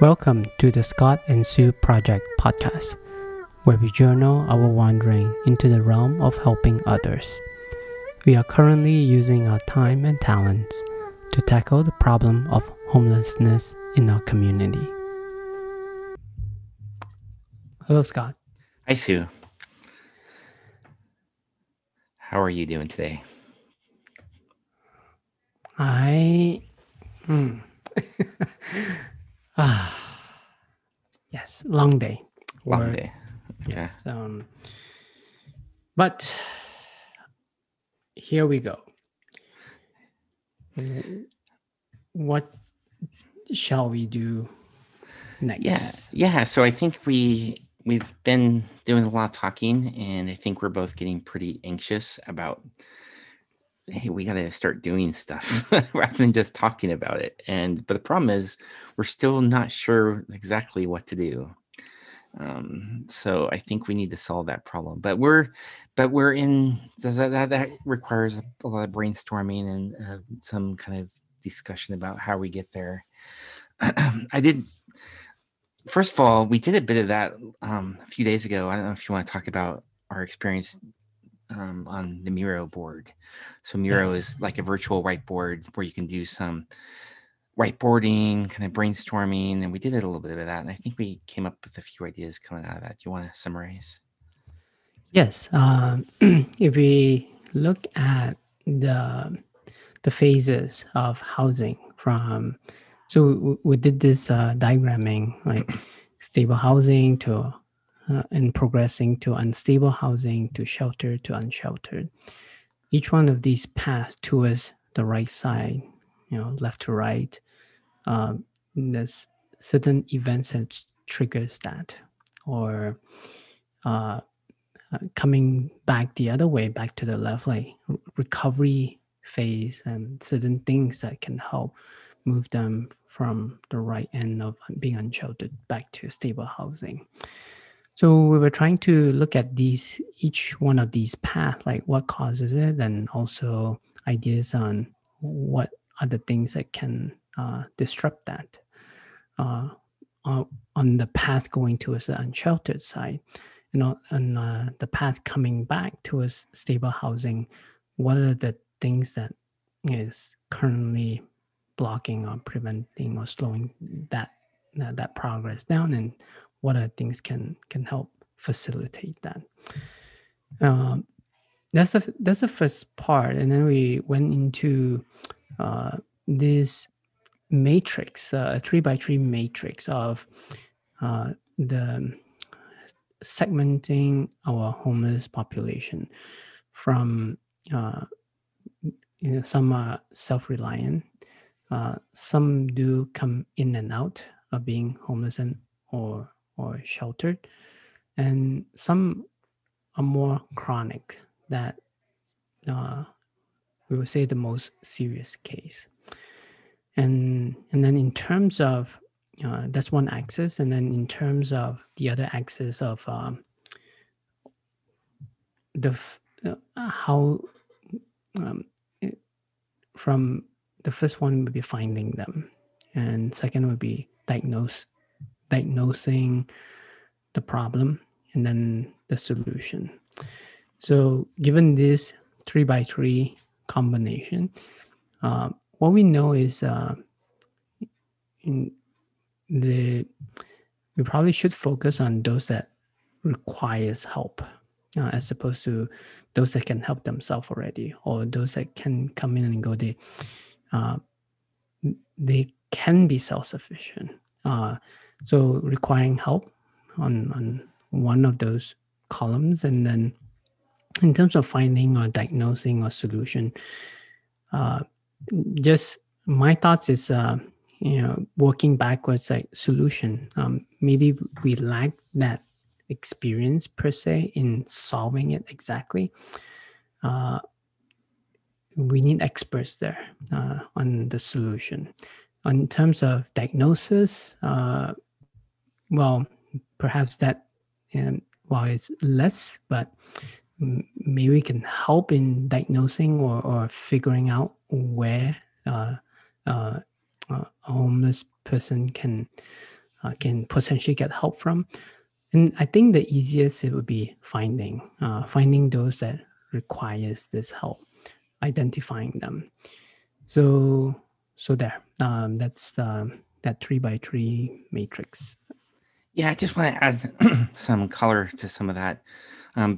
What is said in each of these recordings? Welcome to the Scott and Siew Project Podcast, where we journal our wandering into the realm of helping others. We are currently using our time and talents to tackle the problem of homelessness in our community. Hello, Scott. Hi, Sue. How are you doing today? Yes, long day. Long day. Okay. Yes. But here we go. What shall we do next? Yeah. So I think we've been doing a lot of talking, and I think we're both getting pretty anxious about, hey, we got to start doing stuff rather than just talking about it. But the problem is we're still not sure exactly what to do. So I think we need to solve that problem, but that requires a lot of brainstorming and some kind of discussion about how we get there. First of all, we did a bit of that a few days ago. I don't know if you want to talk about our experience on the Miro board. So Miro is like a virtual whiteboard where you can do some whiteboarding, kind of brainstorming, and we did a little bit of that. And I think we came up with a few ideas coming out of that. Do you want to summarize? Yes. If we look at the phases of housing we did this diagramming, like stable housing to and progressing to unstable housing, to shelter, to unsheltered. Each one of these paths towards the right side, left to right, there's certain events that triggers that, or coming back the other way, back to the left, like recovery phase, and certain things that can help move them from the right end of being unsheltered back to stable housing. So we were trying to look at each one of these paths, like what causes it, and also ideas on what are the things that can disrupt that. On the path going towards the unsheltered side, and the path coming back towards stable housing, what are the things that is currently blocking or preventing or slowing that progress down, and what other things can help facilitate that? That's the first part, and then we went into this matrix, a 3x3 matrix of the segmenting our homeless population from some are self-reliant, some do come in and out of being homeless and or sheltered, and some are more chronic, that we would say the most serious case. And then in terms of, that's one axis, and then in terms of the other axis of from the first one would be finding them, and second would be diagnosing the problem, and then the solution. So given this 3x3 combination, what we know is we probably should focus on those that requires help, as opposed to those that can help themselves already, or those that can come in and go. They can be self-sufficient. So requiring help on one of those columns, and then in terms of finding or diagnosing or solution, just my thoughts is, working backwards, like solution. Maybe we lack that experience per se in solving it exactly. We need experts there on the solution. In terms of diagnosis, perhaps that, while it's less, but maybe we can help in diagnosing or figuring out where a homeless person can can potentially get help from. And I think the easiest, it would be finding those that requires this help, identifying them. So there, that's that 3x3 matrix. Yeah, I just want to add some color to some of that,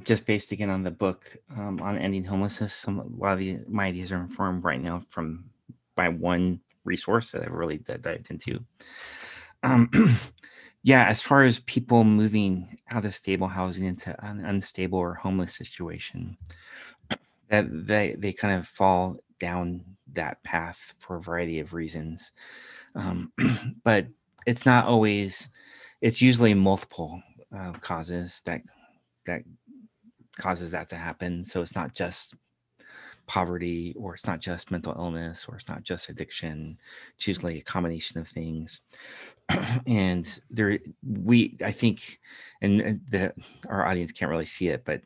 just based again on the book on ending homelessness. A lot of my ideas are informed right now by one resource that I've really dived into. As far as people moving out of stable housing into an unstable or homeless situation, that they kind of fall down that path for a variety of reasons, but it's not always. It's usually multiple causes that causes that to happen. So it's not just poverty, or it's not just mental illness, or it's not just addiction. It's usually a combination of things. And our audience can't really see it, but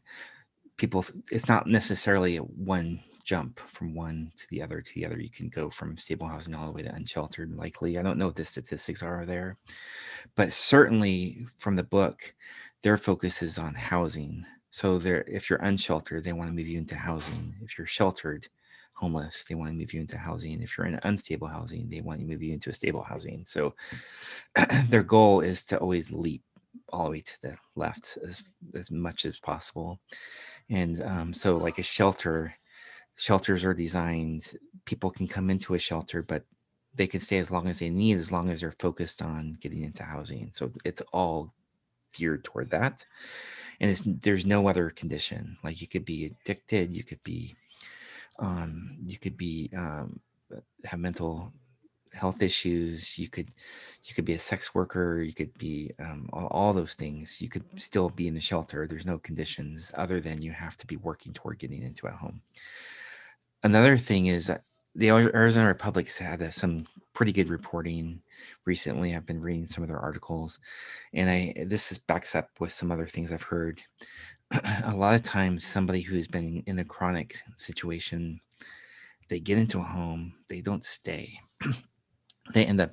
people, it's not necessarily one jump from one to the other You can go from stable housing all the way to unsheltered, likely. I don't know what the statistics are there, but certainly from the book, their focus is on housing. So if you're unsheltered, they want to move you into housing. If you're sheltered homeless, they want to move you into housing. If you're in unstable housing, they want to move you into a stable housing. So their goal is to always leap all the way to the left as much as possible. And so like a shelter, shelters are designed, people can come into a shelter, but they can stay as long as they need, as long as they're focused on getting into housing. So it's all geared toward that. And there's no other condition. Like you could be addicted, you could have mental health issues, you could be a sex worker, you could be all those things. You could still be in the shelter. There's no conditions other than you have to be working toward getting into a home. Another thing is that the Arizona Republic's had some pretty good reporting recently. I've been reading some of their articles, and this backs up with some other things I've heard. A lot of times somebody who's been in a chronic situation, they get into a home, they don't stay. They end up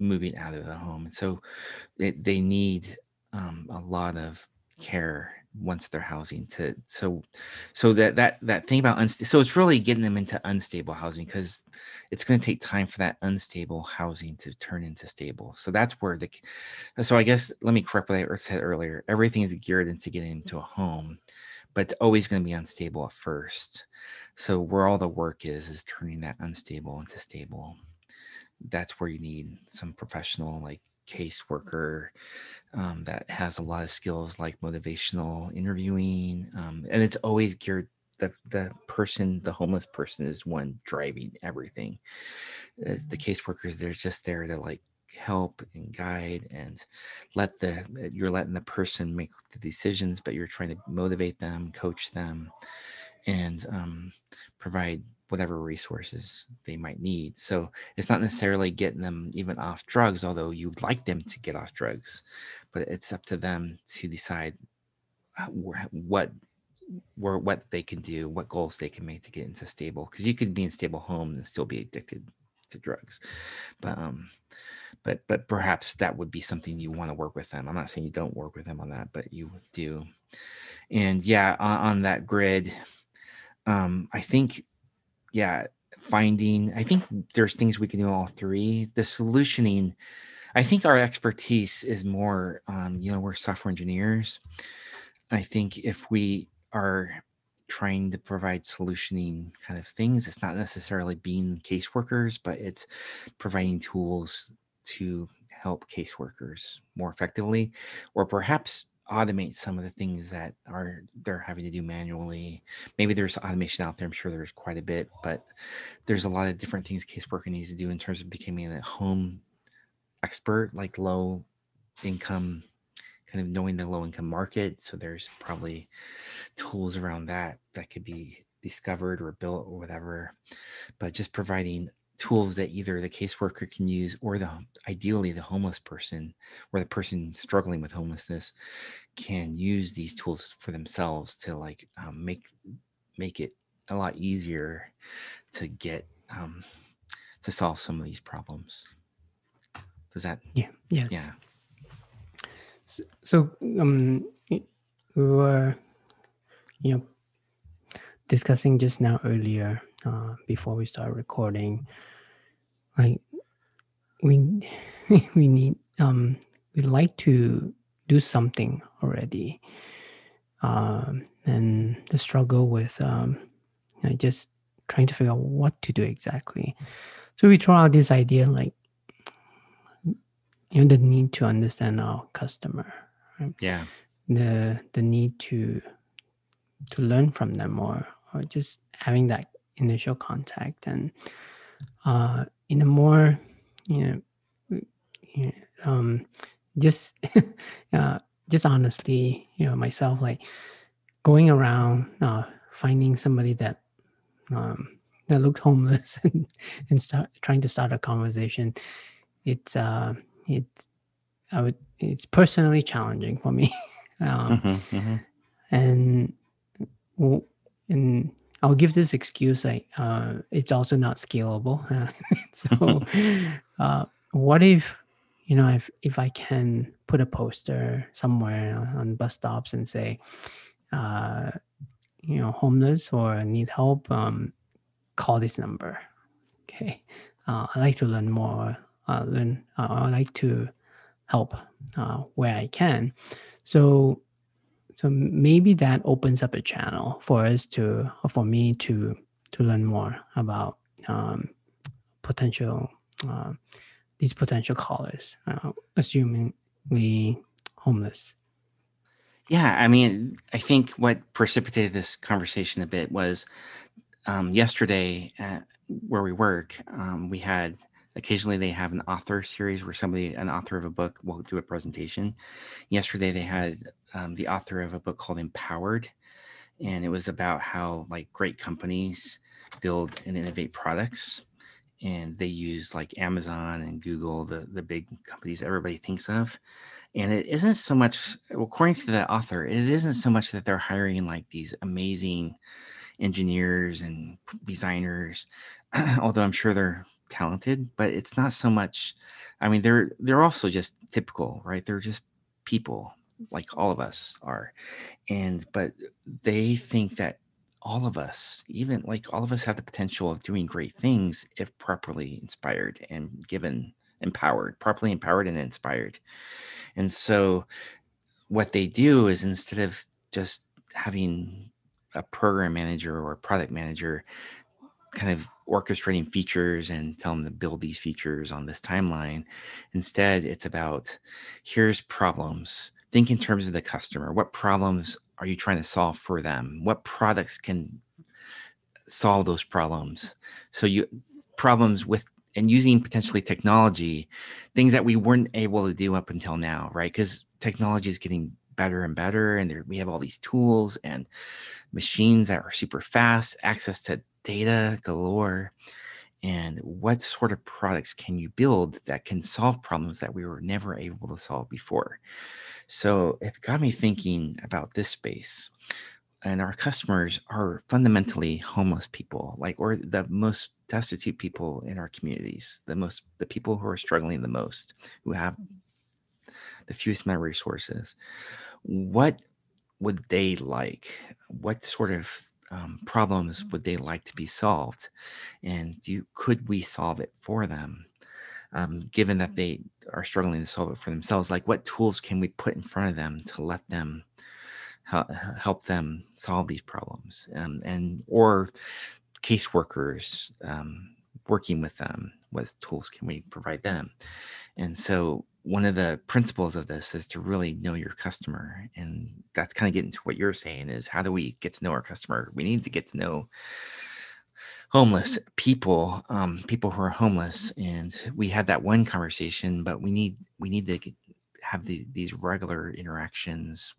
moving out of the home. And so they need a lot of care once they're housing that thing about unstable. So it's really getting them into unstable housing, because it's going to take time for that unstable housing to turn into stable. So that's where so I guess let me correct what I said earlier. Everything is geared into getting into a home, but it's always going to be unstable at first. So where all the work is turning that unstable into stable. That's where you need some professional, like caseworker that has a lot of skills like motivational interviewing, and it's always geared. The homeless person is one driving everything. The caseworkers, they're just there to like help and guide, and you're letting the person make the decisions, but you're trying to motivate them, coach them, and provide whatever resources they might need. So it's not necessarily getting them even off drugs, although you'd like them to get off drugs, but it's up to them to decide what they can do, what goals they can make to get into stable. Because you could be in stable home and still be addicted to drugs, but perhaps that would be something you want to work with them. I'm not saying you don't work with them on that, but you do. And yeah, on that grid, I think. Yeah, I think there's things we can do in all three. The solutioning, I think our expertise is more, we're software engineers. I think if we are trying to provide solutioning kind of things, it's not necessarily being caseworkers, but it's providing tools to help caseworkers more effectively, or perhaps automate some of the things that they're having to do manually. Maybe there's automation out there. I'm sure there's quite a bit, but there's a lot of different things caseworker needs to do in terms of becoming a home expert, like low income, kind of knowing the low income market. So there's probably tools around that could be discovered or built or whatever, but just providing tools that either the caseworker can use, or ideally the homeless person or the person struggling with homelessness can use these tools for themselves to like make it a lot easier to get to solve some of these problems. Does that? Yeah. Yes. Yeah. We were, discussing just now earlier before we start recording. Like we need we'd like to do something already, and the struggle with just trying to figure out what to do exactly. So we throw out this idea, like the need to understand our customer, right? Yeah. The need to learn from them or just having that initial contact, and in a more just honestly, myself, like going around finding somebody that that looked homeless and start trying to start a conversation. It's personally challenging for me. And I'll give this excuse, like it's also not scalable. So what if if I can put a poster somewhere on bus stops and say homeless or need help, call this number. Okay, I'd like to learn more. I like to help where I can. So maybe that opens up a channel for us for me to learn more about potential callers, assumingly homeless. Yeah, I mean, I think what precipitated this conversation a bit was yesterday at where we work, we had. Occasionally they have an author series where an author of a book will do a presentation. Yesterday they had the author of a book called Empowered. And it was about how great companies build and innovate products. And they use Amazon and Google, the big companies everybody thinks of. And it isn't so much, according to the author, it isn't so much that they're hiring these amazing engineers and designers, although I'm sure they're talented, but it's not so much. I mean, they're also just typical, right? They're just people like all of us are. But they think that all of us, even all of us, have the potential of doing great things if properly inspired and given empowered, properly empowered and inspired. And so what they do is, instead of just having a program manager or a product manager kind of orchestrating features and tell them to build these features on this timeline. Instead, it's about, here's problems. Think in terms of the customer. What problems are you trying to solve for them? What products can solve those problems? So and using potentially technology, things that we weren't able to do up until now, right? Because technology is getting better and better. And we have all these tools and machines that are super fast, access to data galore. And what sort of products can you build that can solve problems that we were never able to solve before? So it got me thinking about this space. And our customers are fundamentally homeless people, or the most destitute people in our communities, the people who are struggling the most, who have the fewest amount of resources. What would they like? What sort of problems would they like to be solved, and could we solve it for them, given that they are struggling to solve it for themselves? What tools can we put in front of them to let them help them solve these problems, or caseworkers working with them? What tools can we provide them? And so one of the principles of this is to really know your customer. And that's kind of getting to what you're saying, is how do we get to know our customer? We need to get to know homeless people, people who are homeless. And we had that one conversation, but we need to have these regular interactions,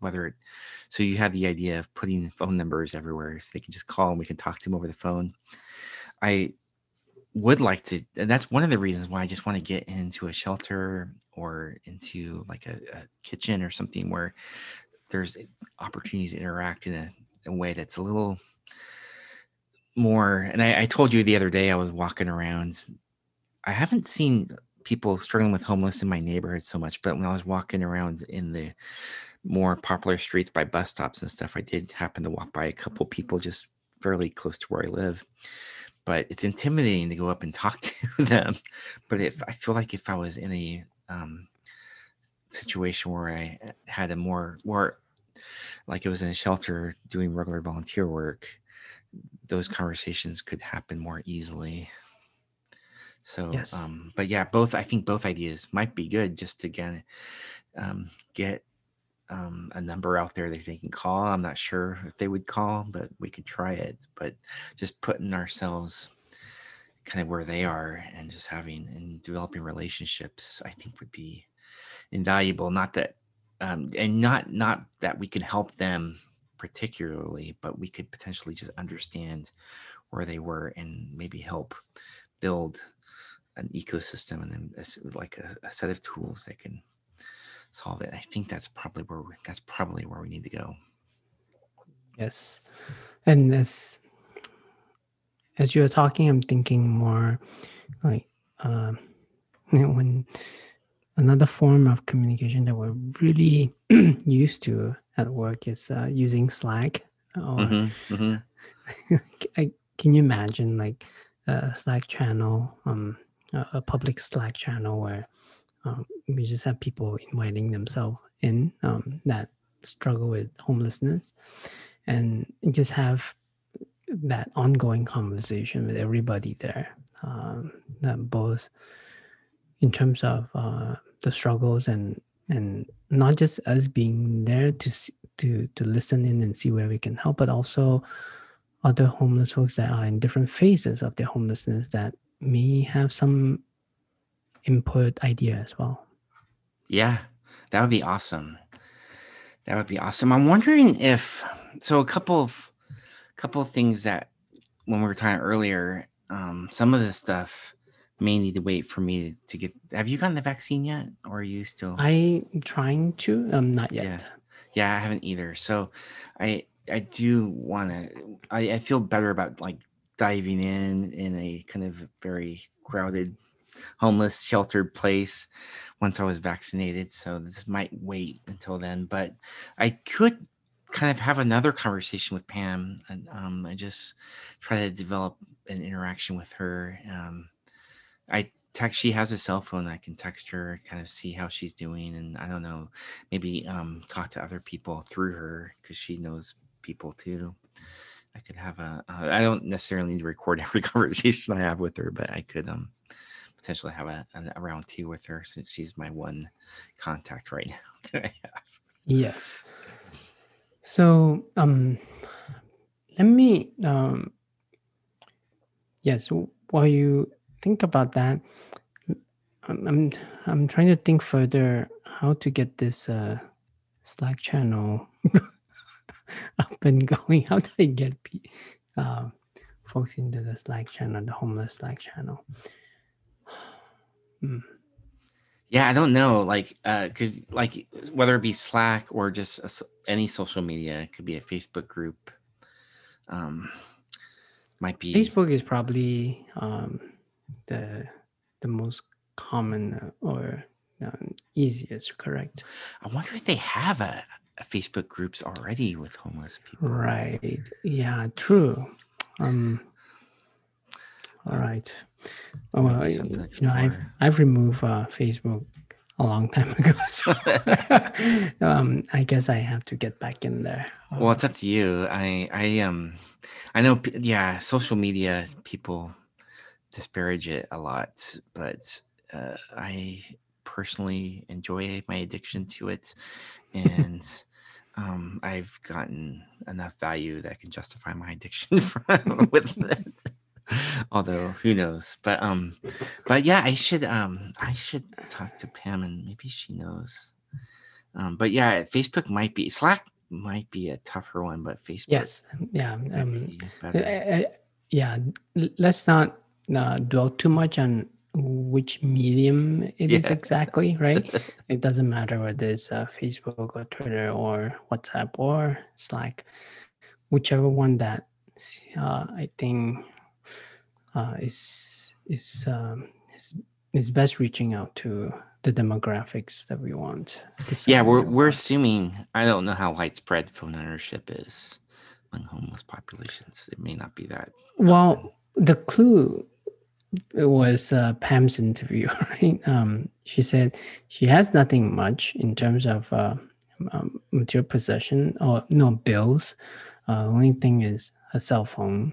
so you had the idea of putting phone numbers everywhere so they can just call and we can talk to them over the phone. I would like to, and that's one of the reasons why I just want to get into a shelter or into a kitchen or something where there's opportunities to interact in a way that's a little more. And I told you the other day, I was walking around, I haven't seen people struggling with homeless in my neighborhood so much, but when I was walking around in the more popular streets by bus stops and stuff, I did happen to walk by a couple people just fairly close to where I live. But it's intimidating to go up and talk to them. But if I feel like if I was in a situation where I had a more work, like it was in a shelter doing regular volunteer work, those conversations could happen more easily. So, yes. But yeah, I think both ideas might be good, just to get a number out there that they can call. I'm not sure if they would call, but we could try it. But just putting ourselves kind of where they are and just having and developing relationships, I think would be invaluable. Not that, and not that we can help them particularly, but we could potentially just understand where they were and maybe help build an ecosystem and then a set of tools that can solve it. I think that's probably where we need to go. Yes. And as you were talking, I'm thinking more like when another form of communication that we're really used to at work is using Slack. Or can you imagine like a Slack channel, a public Slack channel where we just have people inviting themselves in that struggle with homelessness, and just have that ongoing conversation with everybody there, that both in terms of the struggles and not just us being there to listen in and see where we can help, but also other homeless folks that are in different phases of their homelessness that may have some input idea as well. Yeah, that would be awesome. I'm wondering if, so a couple of things that when we were talking earlier, some of this stuff may need to wait for me to get. Have you gotten the vaccine yet, or are you still? I'm trying to. Not yet. Yeah, I haven't either. So I do want to. I feel better about like diving in a kind of very crowded, homeless sheltered place once I was vaccinated, so this might wait until then. But I could kind of have another conversation with Pam, and I just try to develop an interaction with her. She has a cell phone. I can text her, kind of see how she's doing, and I don't know, maybe talk to other people through her because she knows people too. I could have I don't necessarily need to record every conversation I have with her, but I could potentially have a round two with her, since she's my one contact right now that I have. Yes. So let me while you think about that, I'm trying to think further how to get this Slack channel up and going. How do I get folks into the Slack channel, the homeless Slack channel? Yeah, I don't know, like because like whether it be Slack or just any social media, it could be a Facebook group. Might be Facebook is probably the most common or easiest. Correct. I wonder if they have a Facebook groups already with homeless people. Right. Yeah. True. All right. Oh, well, I've removed Facebook a long time ago, so I guess I have to get back in there. Well, it's up to you. I know. Yeah, social media people disparage it a lot, but I personally enjoy my addiction to it, and. I've gotten enough value that I can justify my addiction with it. Although who knows, but yeah, I should talk to Pam and maybe she knows. But yeah, Facebook might be, Slack might be a tougher one, but Facebook. Yes, yeah, yeah. Let's not dwell too much on which medium it is exactly, right? It doesn't matter whether it's Facebook or Twitter or WhatsApp or Slack, whichever one that I think. Is is best reaching out to the demographics that we want. Yeah, we're assuming, I don't know how widespread phone ownership is among homeless populations. It may not be that. Well, the clue was Pam's interview, right? She said she has nothing much in terms of material possession or no bills. The only thing is her cell phone.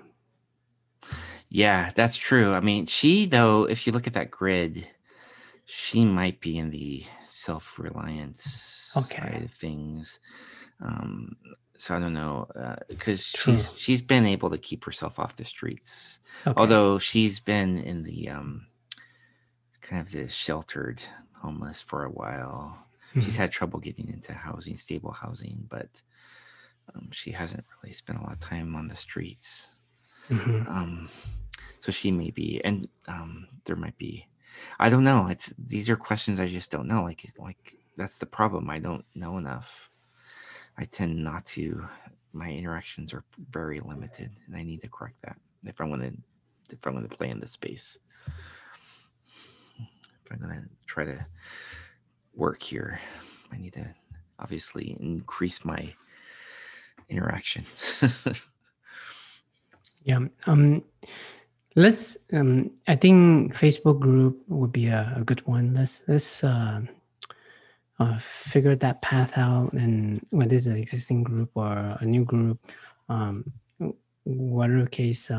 Yeah, that's true. I mean, she, though, if you look at that grid, she might be in the self-reliance side of things. So I don't know, because she's been able to keep herself off the streets, although she's been in the kind of the sheltered homeless for a while. Mm-hmm. She's had trouble getting into housing, stable housing, but she hasn't really spent a lot of time on the streets. Mm-hmm. So she may be, and there might be, I don't know. These are questions I just don't know. Like that's the problem. I don't know enough. I tend not to. My interactions are very limited, and I need to correct that if I want to. If I want to play in this space, if I'm going to try to work here, I need to obviously increase my interactions. Yeah. Let's. I think Facebook group would be a good one. Let's. Figure that path out, and whether it's an existing group or a new group, whatever case,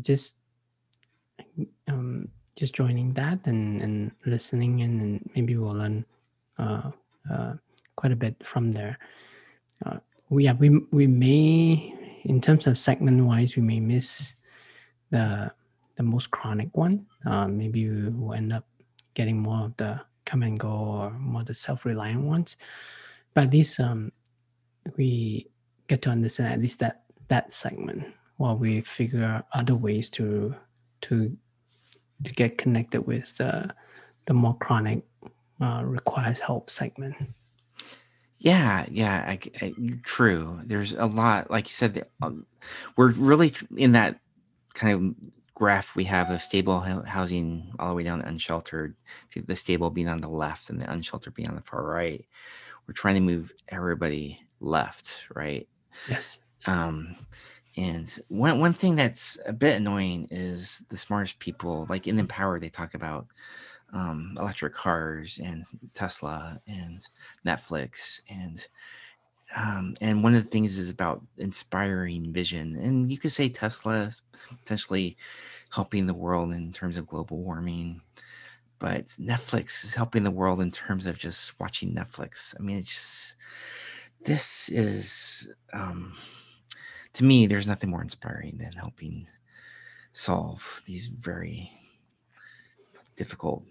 just joining that and listening in, and maybe we'll learn quite a bit from there. We may, in terms of segment wise, we may miss the most chronic one. Maybe we'll end up getting more of the come and go, or more the self-reliant ones, but at least we get to understand at least that segment while we figure out other ways to get connected with the more chronic requires help segment. Yeah, true. There's a lot, like you said. We're really in that kind of graph we have of stable housing all the way down to unsheltered, the stable being on the left and the unsheltered being on the far right. We're trying to move everybody left, right? Yes. And one thing that's a bit annoying is the smartest people, like in Empowered, they talk about electric cars and Tesla and Netflix, and one of the things is about inspiring vision. And you could say Tesla potentially helping the world in terms of global warming, but Netflix is helping the world in terms of just watching Netflix. I mean, it's just, this is, to me, there's nothing more inspiring than helping solve these very difficult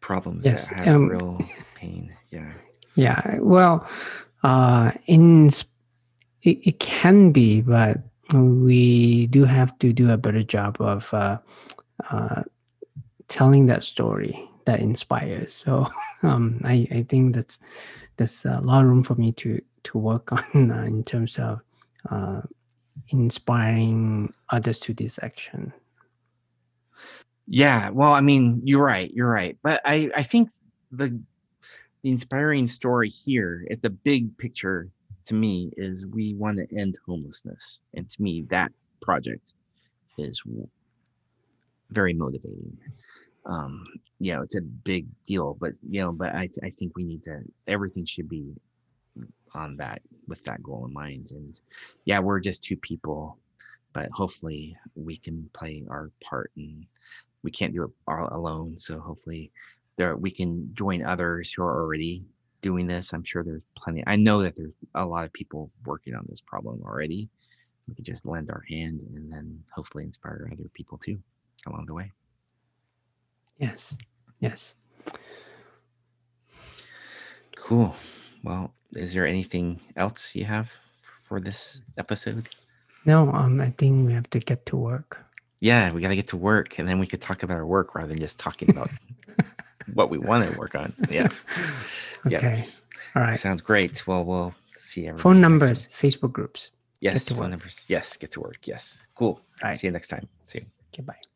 problems that have real pain. Yeah. Yeah. Well, it can be, but we do have to do a better job of telling that story that inspires. So I think that's a lot of room for me to work on in terms of inspiring others to this action. Yeah, well, I mean, you're right, but I think the inspiring story here at the big picture to me is we want to end homelessness. And to me, that project is very motivating. It's a big deal, but I think we need to, everything should be on that, with that goal in mind. And yeah, we're just two people, but hopefully we can play our part, and we can't do it all alone. So hopefully we can join others who are already doing this. I'm sure there's plenty. I know that there's a lot of people working on this problem already. We can just lend our hand and then hopefully inspire other people too along the way. Yes. Cool. Well, is there anything else you have for this episode? No, I think we have to get to work. Yeah, we got to get to work, and then we could talk about our work rather than just talking about what we want to work on. Yeah. Okay. Yeah. All right. Sounds great. Well, we'll see everyone. Phone numbers, Facebook groups. Yes. Phone numbers. Yes. Get to work. Yes. Cool. All right. See you next time. See you. Okay. Bye.